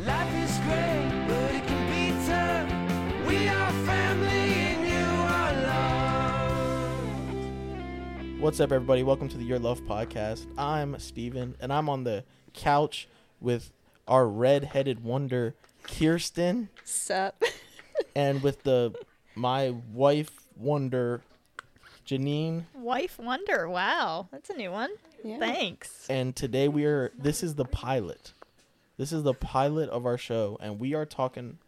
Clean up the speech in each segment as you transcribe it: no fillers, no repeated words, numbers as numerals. Life is great, but it can be tough. We are family and you are loved. What's up, everybody? Welcome to the Your Love Podcast. I'm Stephen, and I'm on the couch with our red-headed wonder, Kierstan. Sup? And with my wife wonder, Janine. Wife wonder, wow, that's a new one. Yeah. Thanks. And today this is the pilot. This is the pilot of our show, and we are talking.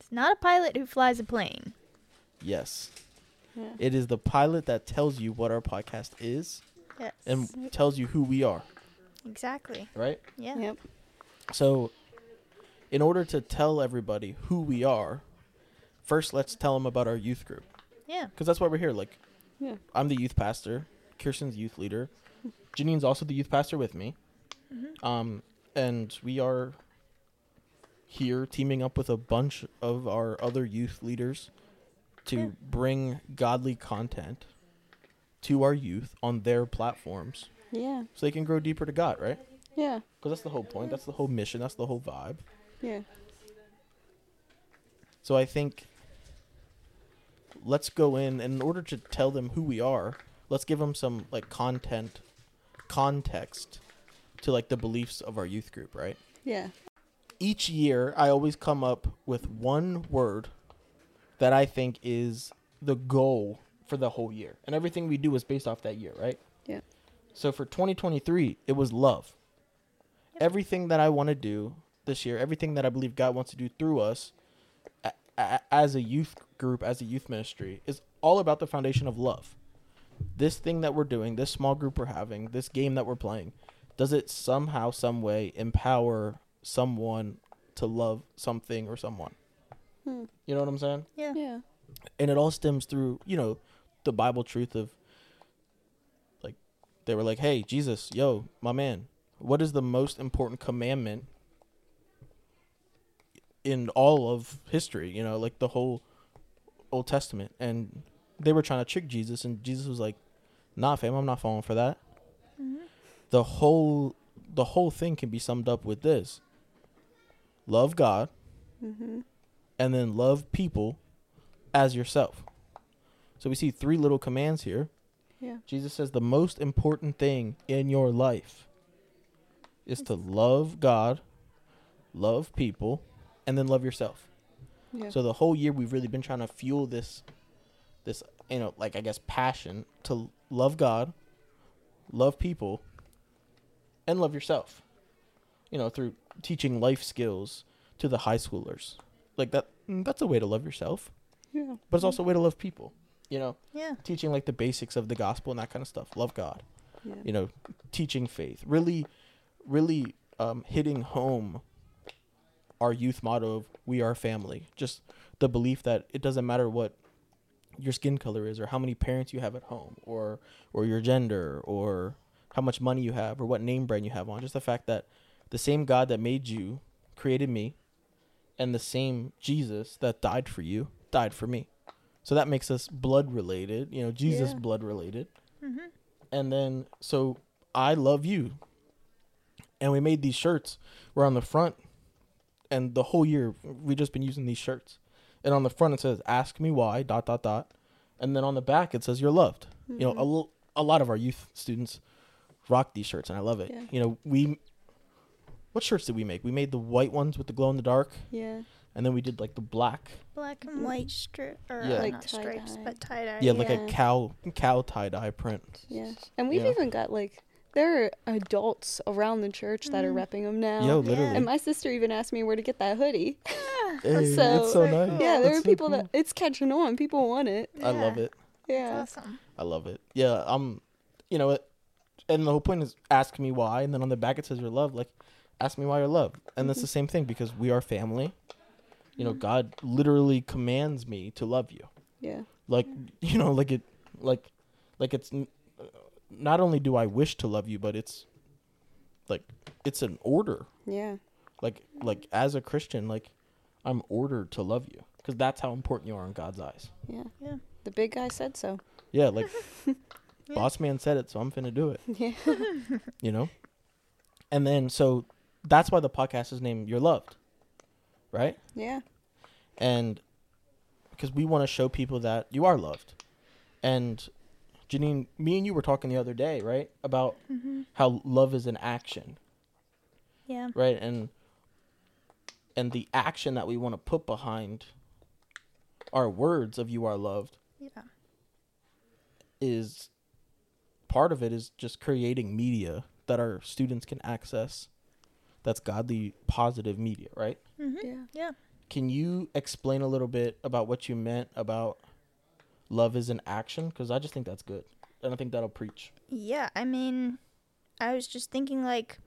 It's not a pilot who flies a plane. Yes. Yeah. It is the pilot that tells you what our podcast is. Yes. And tells you who we are. Exactly. Right? Yeah. Yep. So, in order to tell everybody who we are, first let's tell them about our youth group. Yeah. Because that's why we're here. Like, yeah. I'm the youth pastor. Kierstan's youth leader. Janine's also the youth pastor with me. Mm-hmm. And we are here teaming up with a bunch of our other youth leaders to bring godly content to our youth on their platforms. Yeah. So they can grow deeper to God, right? Yeah. Because that's the whole point. That's the whole mission. That's the whole vibe. Yeah. So I think let's go in order to tell them who we are, let's give them some like context. To like the beliefs of our youth group, right? Yeah. Each year, I always come up with one word that I think is the goal for the whole year. And everything we do is based off that year, right? Yeah. So for 2023, it was love. Yep. Everything that I want to do this year, everything that I believe God wants to do through us as a youth group, as a youth ministry, is all about the foundation of love. This thing that we're doing, this small group we're having, this game that we're playing, does it somehow, some way empower someone to love something or someone? Hmm. You know what I'm saying? Yeah. Yeah. And it all stems through, you know, the Bible truth of, like, they were like, hey, Jesus, yo, my man, what is the most important commandment in all of history? You know, like the whole Old Testament. And they were trying to trick Jesus, and Jesus was like, nah, fam, I'm not falling for that. Mm-hmm. The whole thing can be summed up with this. Love God, mm-hmm. and then love people as yourself. So we see three little commands here. Yeah. Jesus says the most important thing in your life is to love God, love people, and then love yourself. Yeah. So the whole year we've really been trying to fuel this, you know, like I guess passion to love God, love people, and love yourself, you know, through teaching life skills to the high schoolers. Like that's a way to love yourself. Yeah. But it's also a way to love people, you know. Yeah. Teaching like the basics of the gospel and that kind of stuff. Love God. Yeah. You know, teaching faith. Really, really hitting home our youth motto of we are family. Just the belief that it doesn't matter what your skin color is or how many parents you have at home or your gender or how much money you have or what name brand you have on. Just the fact that the same God that made you created me and the same Jesus that died for you died for me. So that makes us blood related, you know, Jesus blood related. Mm-hmm. And then, so I love you. And we made these shirts. We're on the front and the whole year we've just been using these shirts. And on the front it says, ask me why, ... And then on the back it says, you're loved. Mm-hmm. You know, a lot of our youth students rock these shirts, and I love it. Yeah. You know, what shirts did we make? We made the white ones with the glow in the dark. Yeah. And then we did like the black and white strip, or like not stripes, but tie dye. Yeah, like a cow tie dye print. Yeah. And we've even got like there are adults around the church that are repping them now. Yo, literally. And my sister even asked me where to get that hoodie. Yeah. Hey, that's so nice. Yeah, there are people that it's catching on. People want it. Yeah. I love it. Yeah. It's awesome. I love it. Yeah. You know. And the whole point is ask me why. And then on the back, it says you're loved. Like, ask me why you're loved. And that's the same thing because we are family. You know, God literally commands me to love you. Yeah. Like, you know, like it's not only do I wish to love you, but it's like, it's an order. Yeah. Like as a Christian, like I'm ordered to love you because that's how important you are in God's eyes. Yeah. Yeah. The big guy said so. Yeah. Like. Yeah. Boss man said it, so I'm finna do it. Yeah. You know? And then, so that's why the podcast is named You're Loved, right? Yeah. And because we want to show people that you are loved. And Janine, me and you were talking the other day, right, about how love is an action. Yeah. Right, and the action that we want to put behind our words of "you are loved," yeah, is part of it is just creating media that our students can access. That's godly, positive media, right? Mm-hmm. Yeah. Yeah. Can you explain a little bit about what you meant about love is an action? Because I just think that's good. And I think that'll preach. Yeah, I mean, I was just thinking, like,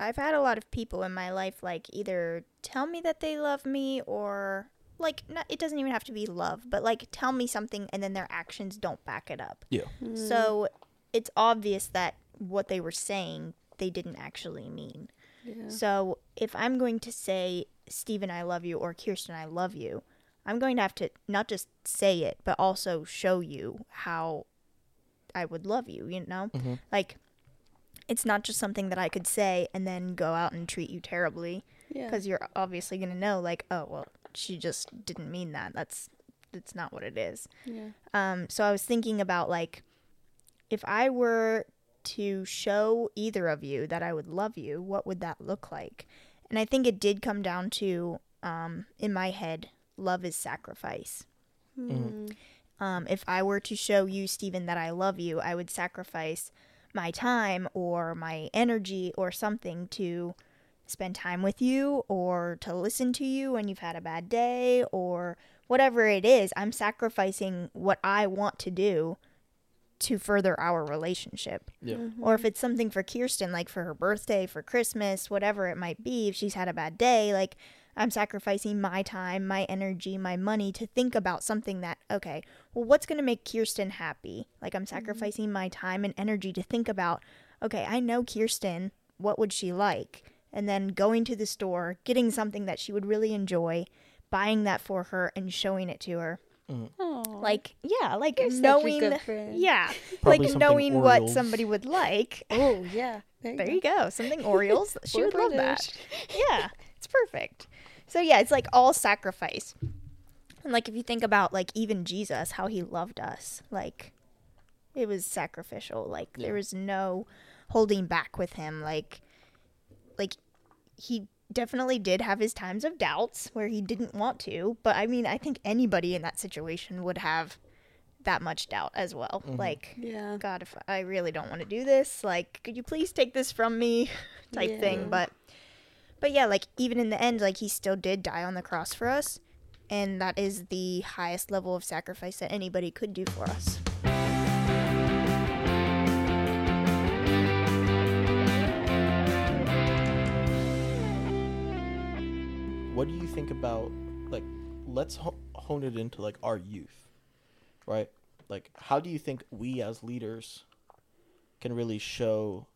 I've had a lot of people in my life, like, either tell me that they love me or, like, not, it doesn't even have to be love, but, like, tell me something and then their actions don't back it up. Yeah. Mm. So it's obvious that what they were saying, they didn't actually mean. Yeah. So if I'm going to say, Stephen, I love you, or Kierstan, I love you, I'm going to have to not just say it, but also show you how I would love you, you know? Mm-hmm. Like, it's not just something that I could say and then go out and treat you terribly. Yeah. Because you're obviously going to know, like, oh, well, she just didn't mean that. That's not what it is. Yeah. So I was thinking about, like, if I were to show either of you that I would love you, what would that look like? And I think it did come down to, in my head, love is sacrifice. Mm. If I were to show you, Stephen, that I love you, I would sacrifice my time or my energy or something to spend time with you or to listen to you when you've had a bad day or whatever it is. I'm sacrificing what I want to do to further our relationship. Yeah. Mm-hmm. Or if it's something for Kierstan, like for her birthday, for Christmas, whatever it might be, if she's had a bad day, like, I'm sacrificing my time, my energy, my money to think about something that, okay, well, what's going to make Kierstan happy? Like, I'm sacrificing my time and energy to think about, okay, I know Kierstan, what would she like? And then going to the store, getting something that she would really enjoy, buying that for her and showing it to her. Mm. Like, yeah, like you're knowing, yeah, probably like knowing Orioles. What somebody would like. Oh, yeah. There you go. Something Orioles. She would British. Love that. Yeah. It's perfect. So yeah, it's like all sacrifice. And like if you think about like even Jesus, how he loved us, like it was sacrificial. Like yeah. There was no holding back with him. Like he definitely did have his times of doubts where he didn't want to, but I mean, I think anybody in that situation would have that much doubt as well. Mm-hmm. Like, yeah. God, if I really don't want to do this, like, could you please take this from me type yeah. thing. But yeah, like, even in the end, like, he still did die on the cross for us, and that is the highest level of sacrifice that anybody could do for us. What do you think about, like, let's hone it into, like, our youth, right? Like, how do you think we as leaders can really show,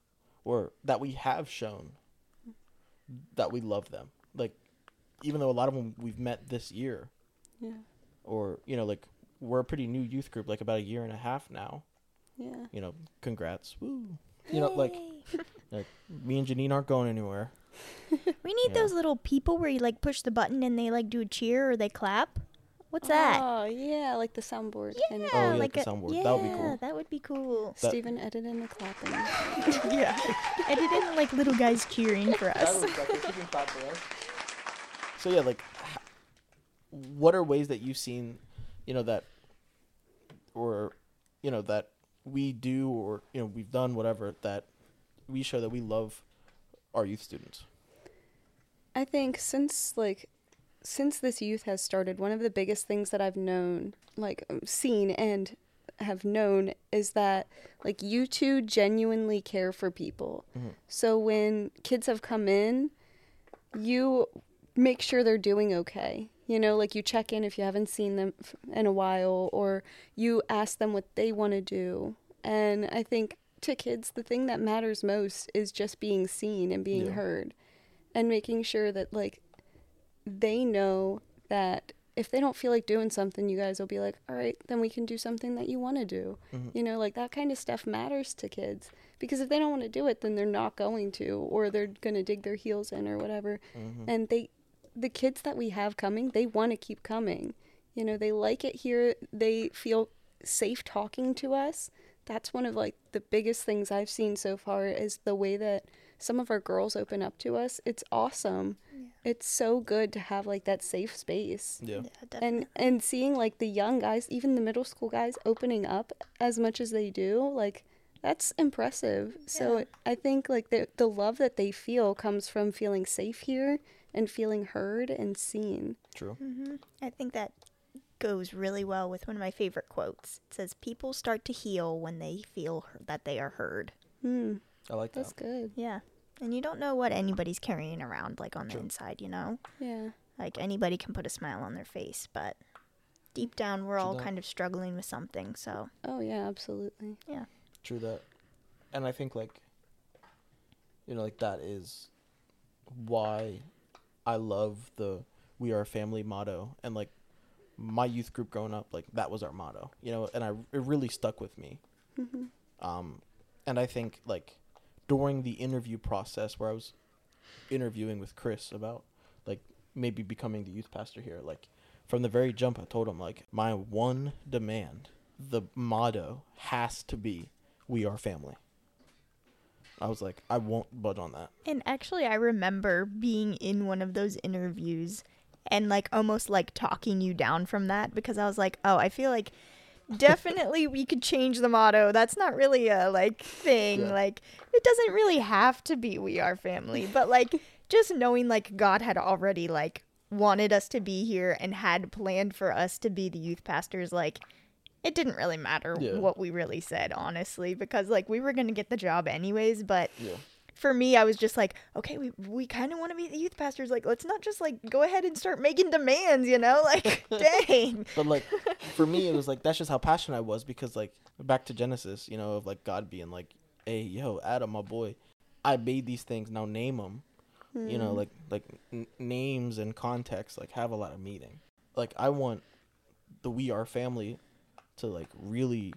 or that we have shown, that we love them? Like, even though a lot of them we've met this year, yeah, or, you know, like, we're a pretty new youth group, like, about a year and a half now. Yeah. You know, congrats. Woo. Yay. You know, like me and Janine aren't going anywhere. We need those little people where you, like, push the button and they, like, do a cheer or they clap. What's that? Oh, yeah, like the soundboard. Yeah, kind of. Oh, yeah, like the soundboard. Yeah, that would be cool. That would be cool. Stephen, edit in the clapping. Yeah. Edit in, like, little guys cheering for us. So, yeah, like, what are ways that you've seen, you know, that, or, you know, that we do or, you know, we've done whatever, that we show that we love our youth students? I think since this youth has started, one of the biggest things that I've seen and have known is that, like, you two genuinely care for people. Mm-hmm. So when kids have come in, you make sure they're doing okay. You know, like, you check in if you haven't seen them in a while, or you ask them what they want to do. And I think to kids, the thing that matters most is just being seen and being heard, and making sure that, like, they know that if they don't feel like doing something, you guys will be like, all right, then we can do something that you want to do. Mm-hmm. You know, like, that kind of stuff matters to kids, Because if they don't want to do it, then they're not going to, or they're going to dig their heels in or whatever. Mm-hmm. And the kids that we have coming, they want to keep coming. You know, they like it here. They feel safe talking to us. That's one of like the biggest things I've seen so far is the way that some of our girls open up to us. It's awesome. Yeah. It's so good to have like that safe space. Yeah. And seeing like the young guys, even the middle school guys opening up as much as they do, like that's impressive. Yeah. So I think like the love that they feel comes from feeling safe here and feeling heard and seen. True. Mm-hmm. I think that goes really well with one of my favorite quotes. It says, "People start to heal when they feel that they are heard." Mm. I like that. That's good. Yeah. And you don't know what anybody's carrying around, like, on the inside, you know? Yeah. Like, anybody can put a smile on their face, but deep down, we're all kind of struggling with something, so. Oh, yeah, absolutely. Yeah. True that. And I think, like, you know, like, that is why I love the "We Are a Family" motto. And, like, my youth group growing up, like, that was our motto, you know? And it really stuck with me. Mm-hmm. And I think, like, during the interview process where I was interviewing with Chris about, like, maybe becoming the youth pastor here, like, from the very jump, I told him, like, my one demand, the motto has to be, "We are family." I was like, I won't budge on that. And actually, I remember being in one of those interviews and, like, almost, like, talking you down from that, because I was like, oh, I feel like definitely we could change the motto. That's not really a like thing. Yeah. Like, it doesn't really have to be "We are family," but like just knowing like God had already like wanted us to be here and had planned for us to be the youth pastors, like it didn't really matter what we really said, honestly, because like we were gonna get the job anyways. But for me, I was just like, okay, we kind of want to be the youth pastors. Like, let's not just, like, go ahead and start making demands, you know? Like, dang. But, like, for me, it was, like, that's just how passionate I was because, like, back to Genesis, you know, of, like, God being, like, hey, yo, Adam, my boy, I made these things. Now name them. Mm. You know, like names and context, like, have a lot of meaning. Like, I want the "We Are Family" to, like, really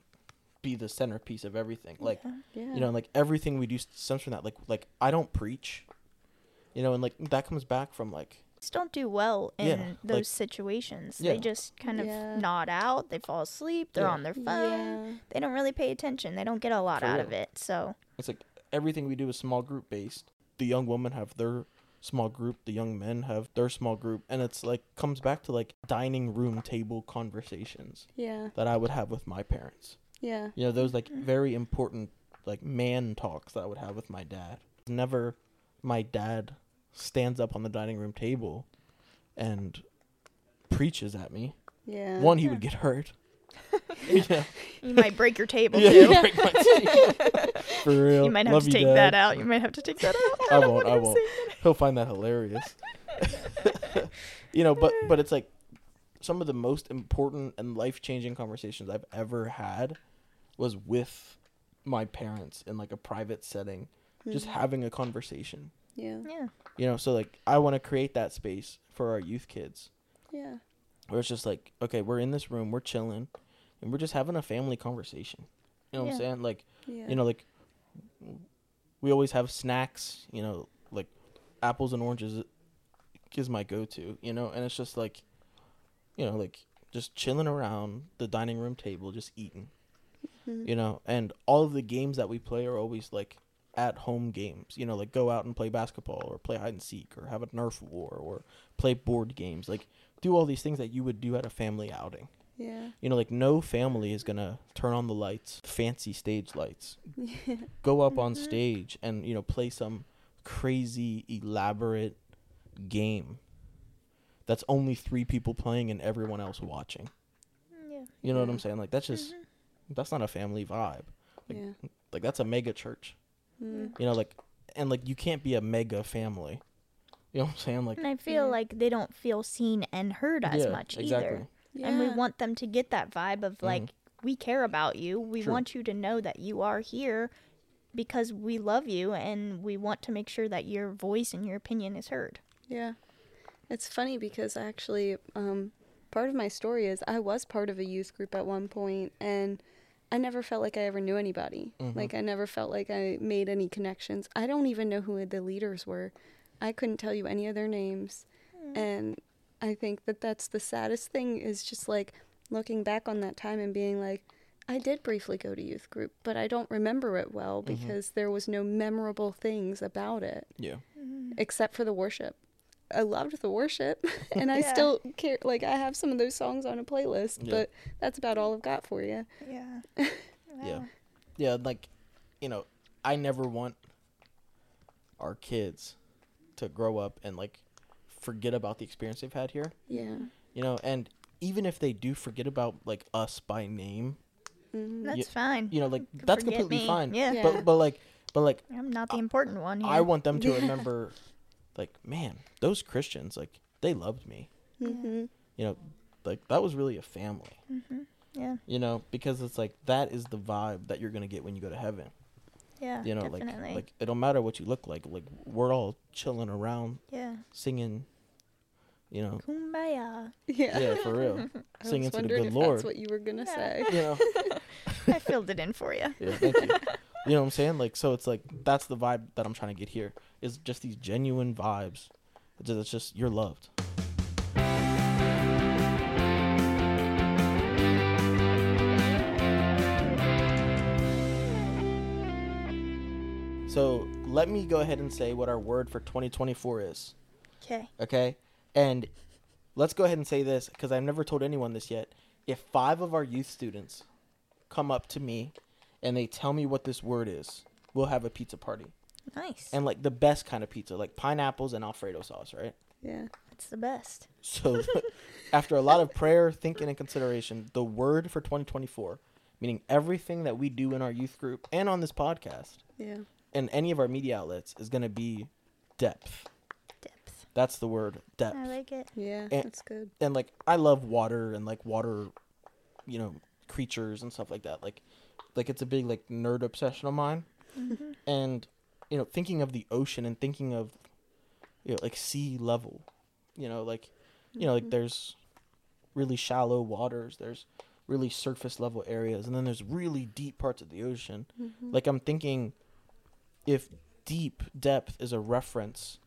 be the centerpiece of everything, like you know, like everything we do stems from that. Like I don't preach, you know, and like that comes back from like just don't do well in those situations. They just kind of nod out, they fall asleep, they're on their phone, they don't really pay attention, they don't get a lot out of it. So it's like everything we do is small group based. The young women have their small group, the young men have their small group, and it's like comes back to like dining room table conversations that I would have with my parents. Yeah. You know, those, like, very important, like, man talks that I would have with my dad. Never my dad stands up on the dining room table and preaches at me. Yeah. One, he would get hurt. Yeah. You might break your table, too. Yeah, break my table. For real. You might have to take that out. You might have to take that out. I won't. He'll find that hilarious. You know, but it's, like, some of the most important and life-changing conversations I've ever had was with my parents in like a private setting, just having a conversation. Yeah. You know, so like I want to create that space for our youth kids. Yeah. Where it's just like, okay, we're in this room, we're chilling, and we're just having a family conversation. You know what I'm saying? Like, you know, like we always have snacks, you know, like apples and oranges is my go-to, you know, and it's just like, you know, like just chilling around the dining room table, just eating. You know, and all of the games that we play are always like at home games, you know, like go out and play basketball or play hide and seek or have a Nerf war or play board games, like do all these things that you would do at a family outing. Yeah. You know, like no family is going to turn on the lights, fancy stage lights, go up on stage and, you know, play some crazy elaborate game that's only 3 people playing and everyone else watching. Yeah. You know what I'm saying? Like that's just... That's not a family vibe. Like, like that's a mega church. You know, like, and like you can't be a mega family. You know what I'm saying? Like, and I feel like they don't feel seen and heard as much either. Yeah. And we want them to get that vibe of like, we care about you. We want you to know that you are here because we love you and we want to make sure that your voice and your opinion is heard. Yeah. It's funny because actually, part of my story is I was part of a youth group at one point, and I never felt like I ever knew anybody. Mm-hmm. Like, I never felt like I made any connections. I don't even know who the leaders were. I couldn't tell you any of their names. Mm. And I think that that's the saddest thing, is just, like, looking back on that time and being like, I did briefly go to youth group, but I don't remember it well because mm-hmm. there was no memorable things about it. Yeah. Mm-hmm. Except for the worship. I loved the worship, and I still care. Like, I have some of those songs on a playlist, but that's about all I've got for you. Yeah. Wow. Yeah. Yeah. Like, you know, I never want our kids to grow up and, like, forget about the experience they've had here. Yeah. You know, and even if they do forget about, like, us by name, mm-hmm. that's fine. You know, like, that's completely fine. Yeah. Yeah. But like, I'm not the important one here. I want them to remember. Like, man, those Christians, like, they loved me. Mm-hmm. You know, like, that was really a family. Mm-hmm. Yeah. You know, because it's like, that is the vibe that you're going to get when you go to heaven. Yeah, you know, definitely. Like, it don't matter what you look like. Like, we're all chilling around. Yeah. Singing, you know. Kumbaya. Yeah. Yeah, for real. Singing to the good Lord. I was wondering if that's what you were going to say. You know. I filled it in for you. Yeah, thank you. You know what I'm saying? Like, so it's like, that's the vibe that I'm trying to get here, is just these genuine vibes. It's just, you're loved. So let me go ahead and say what our word for 2024 is. Okay. Okay? And let's go ahead and say this, because I've never told anyone this yet. If 5 of our youth students come up to me and they tell me what this word is, we'll have a pizza party. Nice. And, like, the best kind of pizza, like pineapples and Alfredo sauce, right? Yeah, it's the best. So, after a lot of prayer, thinking, and consideration, the word for 2024, meaning everything that we do in our youth group and on this podcast, and any of our media outlets, is going to be depth. Depth. That's the word, depth. I like it. Yeah, and that's good. And, like, I love water and, like, water, you know, creatures and stuff like that. Like, it's a big, like, nerd obsession of mine. Mm-hmm. And, you know, thinking of the ocean and thinking of, you know, like, sea level, you know, like, you know, like, there's really shallow waters, there's really surface level areas, and then there's really deep parts of the ocean. Mm-hmm. Like, I'm thinking, if deep depth is a reference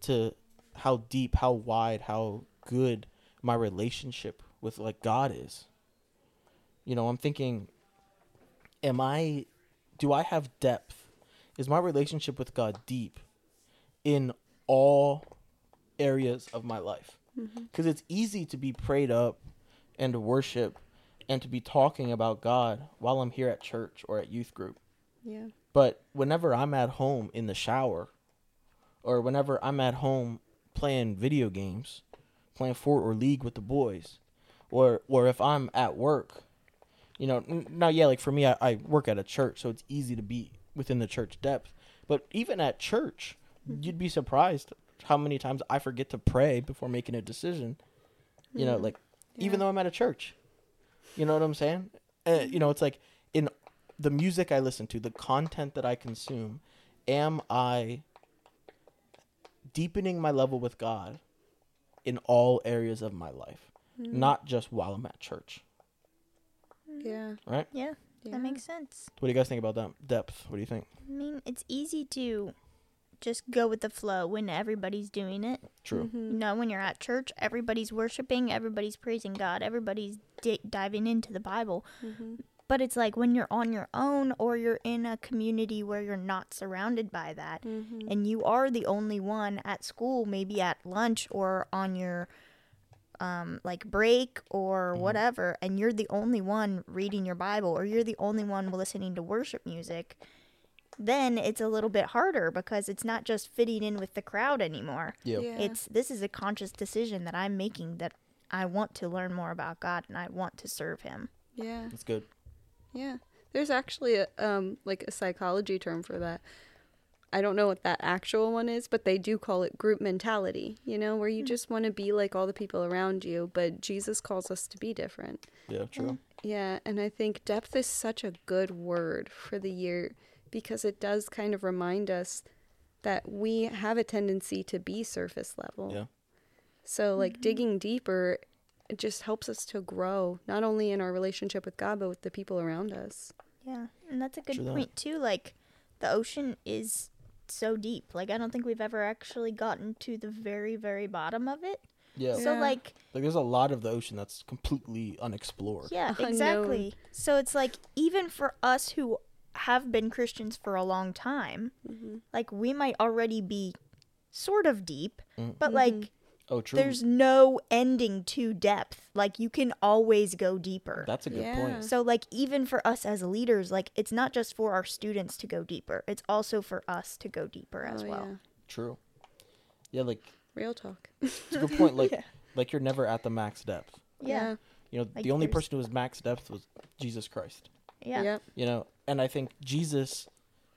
to how deep, how wide, how good my relationship with, like, God is, you know, I'm thinking, do I have depth? Is my relationship with God deep in all areas of my life? Because it's easy to be prayed up and to worship and to be talking about God while I'm here at church or at youth group. Yeah. But whenever I'm at home in the shower, or whenever I'm at home playing video games, playing Fort or League with the boys, or if I'm at work, you know, now, yeah, like, for me, I work at a church, so it's easy to be within the church depth. But even at church, you'd be surprised how many times I forget to pray before making a decision. You know, like, even though I'm at a church, you know what I'm saying? You know, it's like, in the music I listen to, the content that I consume, am I deepening my level with God in all areas of my life, not just while I'm at church? Yeah. Right? Yeah, yeah. That makes sense. What do you guys think about that depth? What do you think? I mean, it's easy to just go with the flow when everybody's doing it. True. Mm-hmm. You know, when you're at church, everybody's worshiping, everybody's praising God, everybody's diving into the Bible. Mm-hmm. But it's like, when you're on your own, or you're in a community where you're not surrounded by that, and you are the only one at school, maybe at lunch or on your like, break or whatever, and you're the only one reading your Bible, or you're the only one listening to worship music, then it's a little bit harder, because it's not just fitting in with the crowd anymore. Yeah. This is a conscious decision that I'm making, that I want to learn more about God and I want to serve Him. Yeah, that's good. Yeah, there's actually a psychology term for that. I don't know what that actual one is, but they do call it group mentality, you know, where you just want to be like all the people around you, but Jesus calls us to be different. Yeah, true. Yeah, and I think depth is such a good word for the year, because it does kind of remind us that we have a tendency to be surface level. Yeah. So, like, digging deeper it just helps us to grow, not only in our relationship with God, but with the people around us. Yeah, and that's a good point, too. Like, the ocean is so deep. Like, I don't think we've ever actually gotten to the very, very bottom of it. Yeah. So, like, there's a lot of the ocean that's completely unexplored. Yeah, exactly. Unknown. So it's like, even for us who have been Christians for a long time, mm-hmm. like, we might already be sort of deep, mm-hmm. but, like, mm-hmm. Oh, true. There's no ending to depth. Like, you can always go deeper. That's a good point. So, like, even for us as leaders, like, it's not just for our students to go deeper. It's also for us to go deeper as well. Yeah. True. Yeah, like... Real talk. It's a good point. Like, like you're never at the max depth. Yeah. You know, like the only person who was max depth was Jesus Christ. Yeah. Yep. You know, and I think Jesus,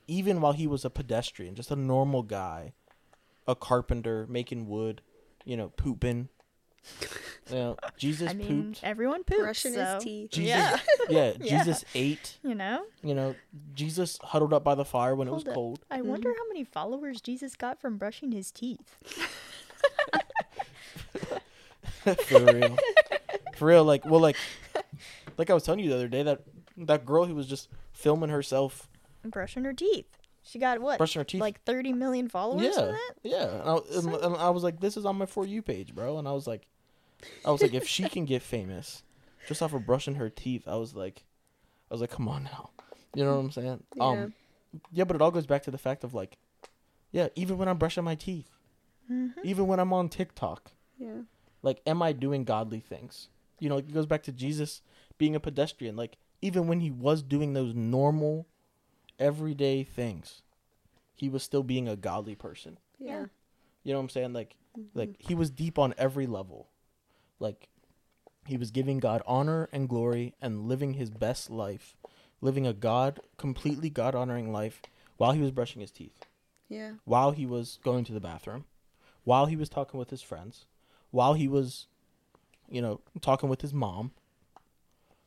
even while he was a pedestrian, just a normal guy, a carpenter making wood, you know, pooping. You know, Jesus pooped. Everyone poops. Brushing his teeth. Jesus ate. You know, Jesus huddled up by the fire when it was cold. I wonder how many followers Jesus got from brushing his teeth. For real. Like I was telling you the other day, that girl who was just filming herself brushing her teeth. She got what? Brushing her teeth. Like 30 million followers on that? Yeah. And I was like, this is on my For You page, bro. And I was like, if she can get famous just off of brushing her teeth, I was like, come on now. You know what I'm saying? Yeah. But it all goes back to the fact of like, even when I'm brushing my teeth, mm-hmm. even when I'm on TikTok, like, am I doing godly things? You know, like, it goes back to Jesus being a pedestrian. Like, even when he was doing those normal everyday things, he was still being a godly person. Yeah. You know what I'm saying? Like, mm-hmm. like he was deep on every level. Like, he was giving God honor and glory and living his best life, living a completely God honoring life while he was brushing his teeth. Yeah. While he was going to the bathroom, while he was talking with his friends, while he was, you know, talking with his mom,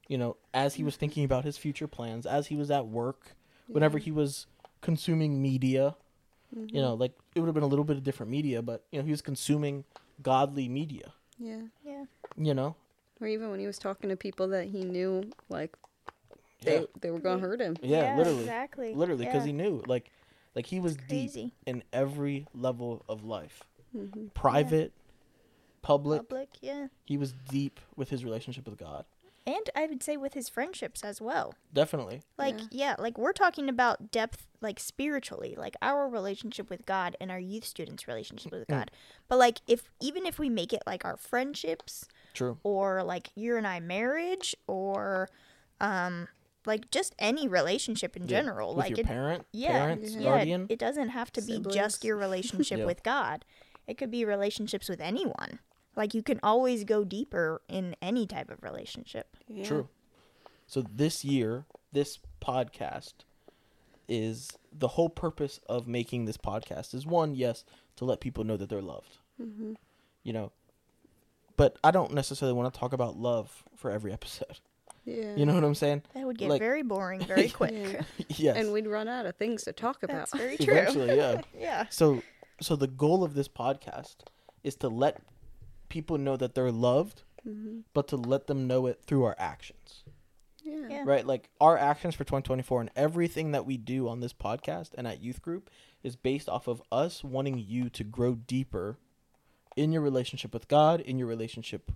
you know, as he was thinking about his future plans, as he was at work, whenever he was consuming media, mm-hmm. you know, like, it would have been a little bit of different media, but, you know, he was consuming godly media. Yeah. Yeah. You know? Or even when he was talking to people that he knew, like, they were going to hurt him. Yeah, literally. Exactly. Literally, because he knew. Like he was deep in every level of life. Mm-hmm. Private, public. He was deep with his relationship with God. And I would say with his friendships as well. Definitely. Like, like, we're talking about depth, like, spiritually, like, our relationship with God and our youth students' relationship with God. But, like, even if we make it, like, our friendships. True. Or, like, you and I marriage or, like, just any relationship in general. With like your parents, guardian. It doesn't have to be just your relationship with God. It could be relationships with anyone. Like, you can always go deeper in any type of relationship. Yeah. True. So this year, this podcast is the whole purpose of making this podcast is one, yes, to let people know that they're loved. Mm-hmm. You know, but I don't necessarily want to talk about love for every episode. Yeah. You know what I'm saying? That would get very boring very quick. Yes. And we'd run out of things to talk about. That's very true. Eventually, yeah. So the goal of this podcast is to let people know that they're loved, mm-hmm. but to let them know it through our actions. Yeah. Right? Like, our actions for 2024 and everything that we do on this podcast and at youth group is based off of us wanting you to grow deeper in your relationship with God, in your relationship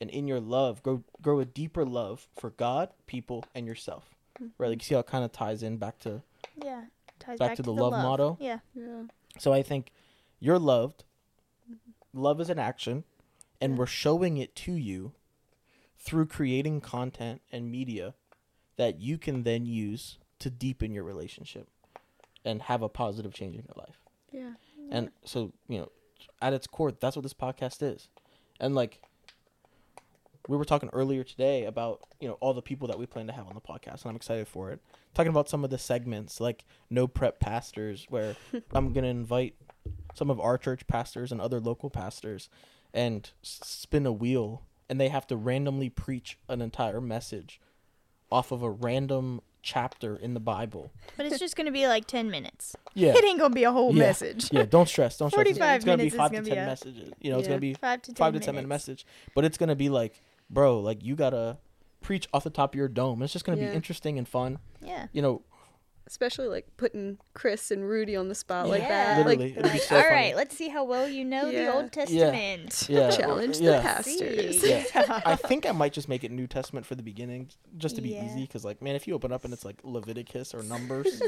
and in your love. Grow a deeper love for God, people, and yourself. Mm-hmm. Right? Like, you see how it kind of ties in back to the love motto? Yeah. So I think you're loved. Love is an action. And we're showing it to you through creating content and media that you can then use to deepen your relationship and have a positive change in your life. Yeah. And so, you know, at its core, that's what this podcast is. And like, we were talking earlier today about, you know, all the people that we plan to have on the podcast, and I'm excited for it. Talking about some of the segments like No Prep Pastors, where I'm going to invite some of our church pastors and other local pastors and spin a wheel, and they have to randomly preach an entire message off of a random chapter in the Bible. But it's just going to be like 10 minutes. Yeah. It ain't going to be a whole message. Yeah, don't stress. 45 it's minutes gonna be is going to be 5 to 10 messages. You know, it's going to be 5 to 10 minute message. But it's going to be like, bro, like you got to preach off the top of your dome. It's just going to be interesting and fun. Yeah. You know. Especially like putting Chris and Rudy on the spot like that. Literally. Like, so all right, let's see how well you know the Old Testament. Yeah. Challenge the pastors. Yeah. I think I might just make it New Testament for the beginning just to be easy because, like, man, if you open up and it's like Leviticus or Numbers,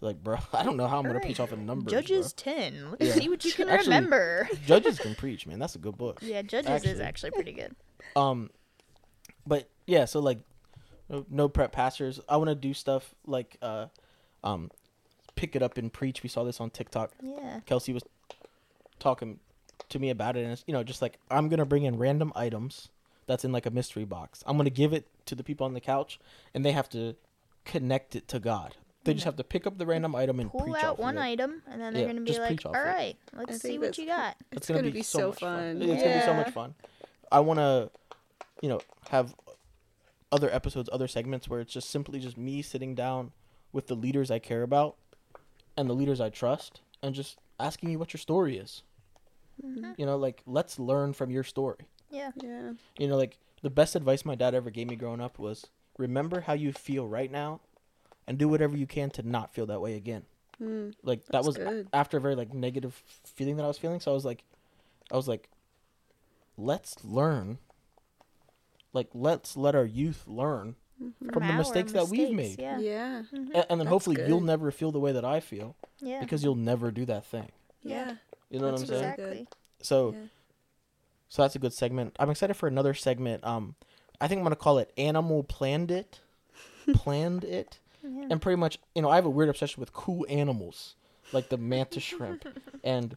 like, bro, I don't know how I'm going to preach off of Numbers. Judges 10. Let's see what you can remember. Judges can preach, man. That's a good book. Yeah, Judges is actually pretty good. But, yeah, so, like, no prep pastors. I want to do stuff like... pick it up and preach. We saw this on TikTok. Yeah. Kelsey was talking to me about it, and it's, you know, just like I'm gonna bring in random items that's in like a mystery box. I'm gonna give it to the people on the couch, and they have to connect it to God. They just have to pick up the random item and pull out one item, and then they're gonna be like, "All right, let's see what you got." It's gonna be so fun. It's gonna be so much fun. I wanna, you know, have other episodes, other segments where it's just simply just me sitting down with the leaders I care about and the leaders I trust and just asking you what your story is. Mm-hmm. You know, like, let's learn from your story. Yeah. Yeah. You know, like, the best advice my dad ever gave me growing up was, remember how you feel right now and do whatever you can to not feel that way again. Mm, like, that was good. After a very, like, negative feeling that I was feeling. So I was like, let's learn. Like, let's let our youth learn from the mistakes that we've made. Yeah. Yeah. Mm-hmm. And then hopefully you'll never feel the way that I feel because you'll never do that thing. Yeah. You know what I'm saying? Exactly. So that's a good segment. I'm excited for another segment. I think I'm going to call it Animal Planned It. Yeah. And pretty much, you know, I have a weird obsession with cool animals like the mantis shrimp and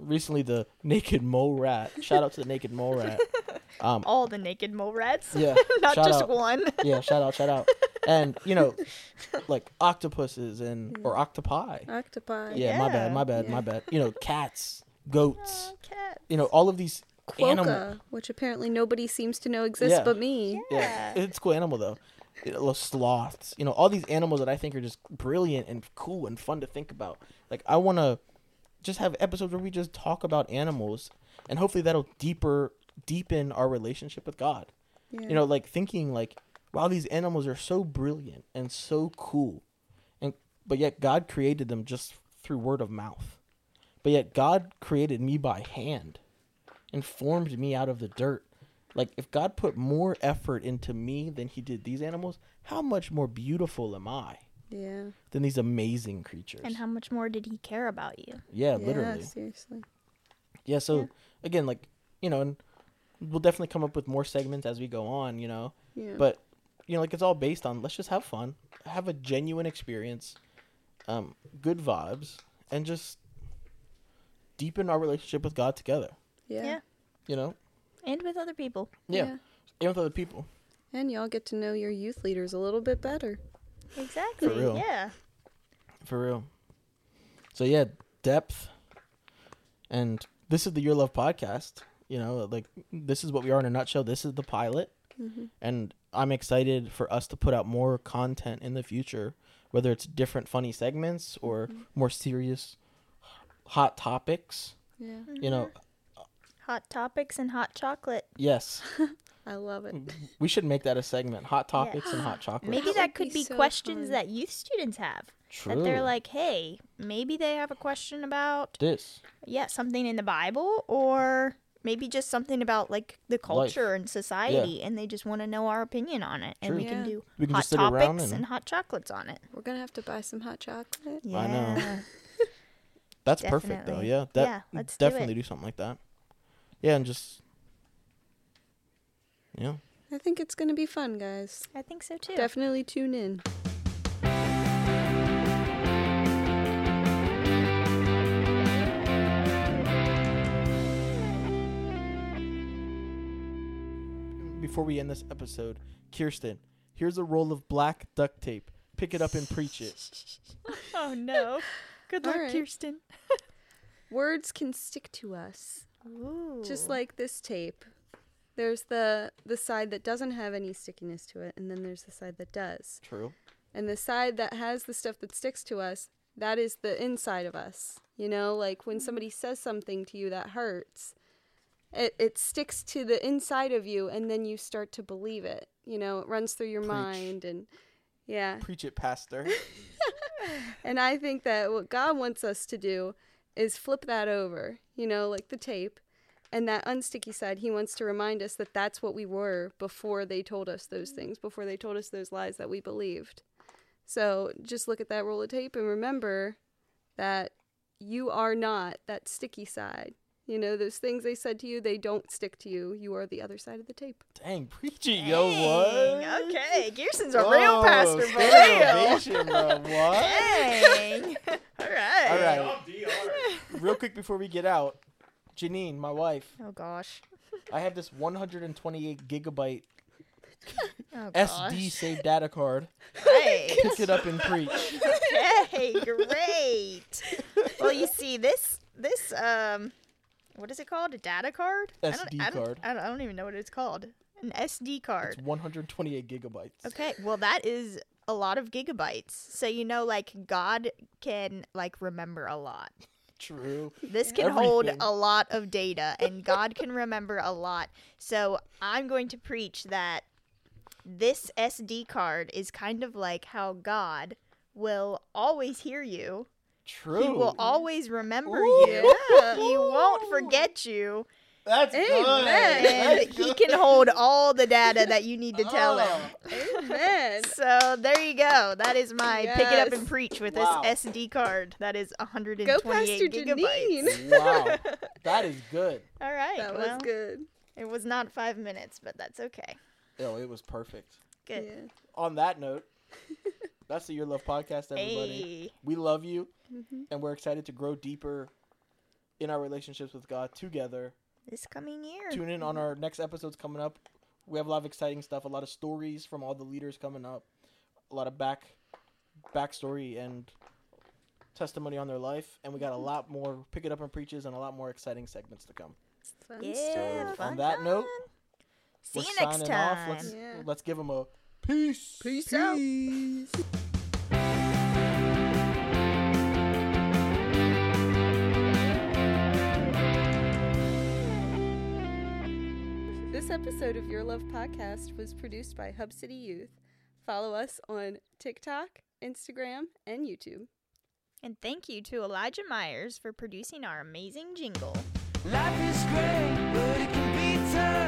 recently the naked mole rat. Shout out to the naked mole rat. All the naked mole rats. Yeah. Not just one. Yeah, shout out. And, you know, like octopuses and or octopi. Yeah, my bad. You know, cats, goats. You know, all of these animals. Which apparently nobody seems to know exists but me. Yeah. It's a cool animal though. Sloths. You know, all these animals that I think are just brilliant and cool and fun to think about. Like I want to just have episodes where we just talk about animals and hopefully that'll deepen our relationship with God. Yeah. You know, like thinking like, wow, these animals are so brilliant and so cool. But yet God created them just through word of mouth. But yet God created me by hand and formed me out of the dirt. Like if God put more effort into me than he did these animals, how much more beautiful am I? Yeah. Than these amazing creatures. And how much more did he care about you? Yeah, literally. Seriously. Yeah, so again, like, you know, and we'll definitely come up with more segments as we go on, you know. Yeah. But, you know, like, it's all based on let's just have fun, have a genuine experience, good vibes, and just deepen our relationship with God together. Yeah. You know? And with other people. Yeah. And with other people. And y'all get to know your youth leaders a little bit better. Exactly. For real. Yeah. For real. So, yeah, depth. And this is the Your Love Podcast. You know, like, this is what we are in a nutshell. This is the pilot. Mm-hmm. And I'm excited for us to put out more content in the future, whether it's different funny segments or more serious hot topics. Yeah. Mm-hmm. You know. Hot topics and hot chocolate. Yes. I love it. We should make that a segment. Hot topics and hot chocolate. Maybe that could be so questions fun. That youth students have. True. That they're like, hey, maybe they have a question about this. Yeah, something in the Bible or... maybe just something about, like, the culture and society, and they just want to know our opinion on it. True. And we can hot topics and hot chocolates on it. We're going to have to buy some hot chocolate. Yeah. I know. That's definitely. Perfect, though, yeah. Yeah, let's definitely do something like that. Yeah, and just, yeah. I think it's going to be fun, guys. I think so, too. Definitely tune in. Before we end this episode, Kierstan, here's a roll of black duct tape. Pick it up and preach it. Oh, no. Good luck, right. Kierstan. Words can stick to us. Ooh. Just like this tape. There's the side that doesn't have any stickiness to it, and then there's the side that does. True. And the side that has the stuff that sticks to us, that is the inside of us. You know, like when somebody says something to you that hurts, it sticks to the inside of you, and then you start to believe it. You know, it runs through your mind, and yeah. Preach it, Pastor. And I think that what God wants us to do is flip that over, you know, like the tape. And that unsticky side, he wants to remind us that that's what we were before they told us those things, before they told us those lies that we believed. So just look at that roll of tape and remember that you are not that sticky side. You know, those things they said to you, they don't stick to you. You are the other side of the tape. Dang, preachy, yo, what? Okay, Kierston's a real pastor, bro. Real. Bro. What? Dang. All right. Real quick before we get out, Janine, my wife. Oh, gosh. I have this 128 gigabyte SD save data card. Right. Pick it up and preach. Okay, great. Well, you see, this what is it called? A data card? SD card. I don't even know what it's called. An SD card. It's 128 gigabytes. Okay, well, that is a lot of gigabytes. So, you know, like, God can, like, remember a lot. True. This can hold a lot of data, and God can remember a lot. So I'm going to preach that this SD card is kind of like how God will always hear you. True. He will always remember you. Yeah. He won't forget you. That's good. And he can hold all the data that you need to tell him. Amen. So there you go. That is my pick it up and preach with this SD card. That is 128 gigabytes. Wow. That is good. All right. That was good. It was not 5 minutes, but that's okay. No, it was perfect. Good. Yeah. On that note, that's the Your Love Podcast, everybody. Hey. We love you, and we're excited to grow deeper in our relationships with God together. This coming year. Tune in on our next episodes coming up. We have a lot of exciting stuff, a lot of stories from all the leaders coming up, a lot of backstory and testimony on their life, and we got a lot more pick it up and preaches and a lot more exciting segments to come. Fun stuff. On that note, see you next time. Off. Let's give them a peace. Peace out. This episode of Your Love Podcast was produced by Hub City Youth. Follow us on TikTok, Instagram, and YouTube. And thank you to Elijah Myers for producing our amazing jingle. Life is great, but it can be tough.